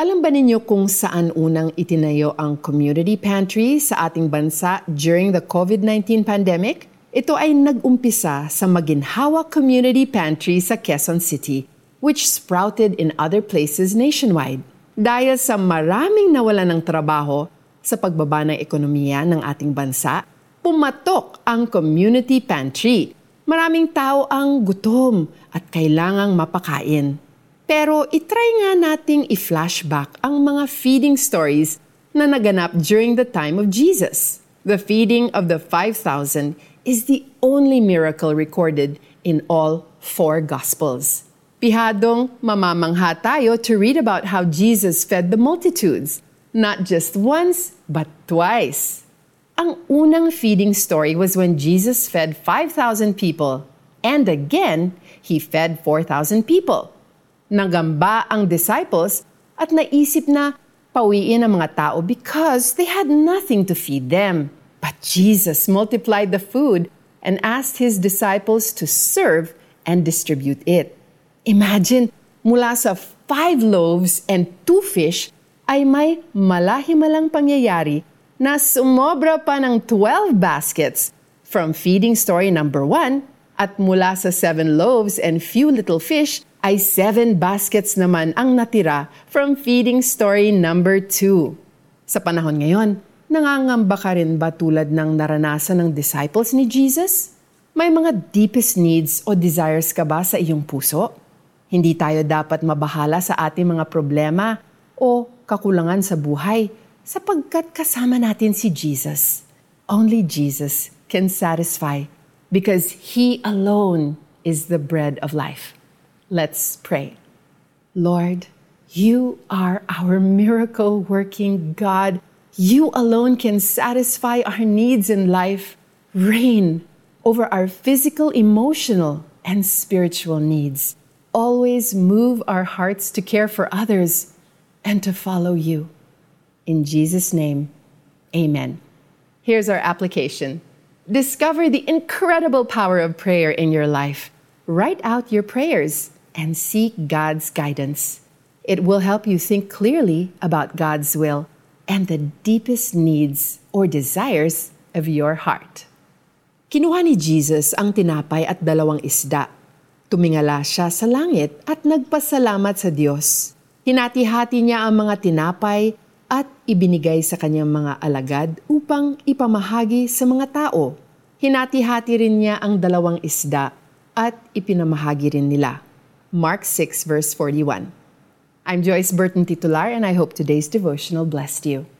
Alam ba ninyo kung saan unang itinayo ang community pantry sa ating bansa during the COVID-19 pandemic? Ito ay nag-umpisa sa Maginhawa Community Pantry sa Quezon City, which sprouted in other places nationwide. Dahil sa maraming nawalan ng trabaho sa pagbaba ng ekonomiya ng ating bansa, pumatok ang community pantry. Maraming tao ang gutom at kailangang mapakain. Pero itry nga nating i-flashback ang mga feeding stories na naganap during the time of Jesus. The feeding of the 5,000 is the only miracle recorded in all four Gospels. Pihadong mamamangha tayo to read about how Jesus fed the multitudes, not just once, but twice. Ang unang feeding story was when Jesus fed 5,000 people, and again, He fed 4,000 people. Nagamba ang disciples at naisip na pawiin ang mga tao because they had nothing to feed them. But Jesus multiplied the food and asked His disciples to serve and distribute it. Imagine, mula sa 5 loaves and 2 fish ay may malahimalang pangyayari na sumobra pa ng 12 baskets from feeding story number 1, at mula sa 7 loaves and few little fish ay 7 baskets naman ang natira from feeding story number 2. Sa panahon ngayon, nangangamba ka rin ba tulad ng naranasan ng disciples ni Jesus? May mga deepest needs o desires ka ba sa iyong puso? Hindi tayo dapat mabahala sa ating mga problema o kakulangan sa buhay sapagkat kasama natin si Jesus. Only Jesus can satisfy because He alone is the bread of life. Let's pray. Lord, You are our miracle-working God. You alone can satisfy our needs in life. Reign over our physical, emotional, and spiritual needs. Always move our hearts to care for others and to follow You. In Jesus' name, amen. Here's our application. Discover the incredible power of prayer in your life. Write out your prayers and seek God's guidance. It will help you think clearly about God's will and the deepest needs or desires of your heart. Kinuha ni Jesus ang tinapay at 2 isda. Tumingala Siya sa langit at nagpasalamat sa Diyos. Hinati-hati Niya ang mga tinapay at ibinigay sa Kanyang mga alagad upang ipamahagi sa mga tao. Hinati-hati rin Niya ang 2 isda at ipinamahagi rin nila. Mark 6 verse 41. I'm Joyce Burton Titular, and I hope today's devotional blessed you.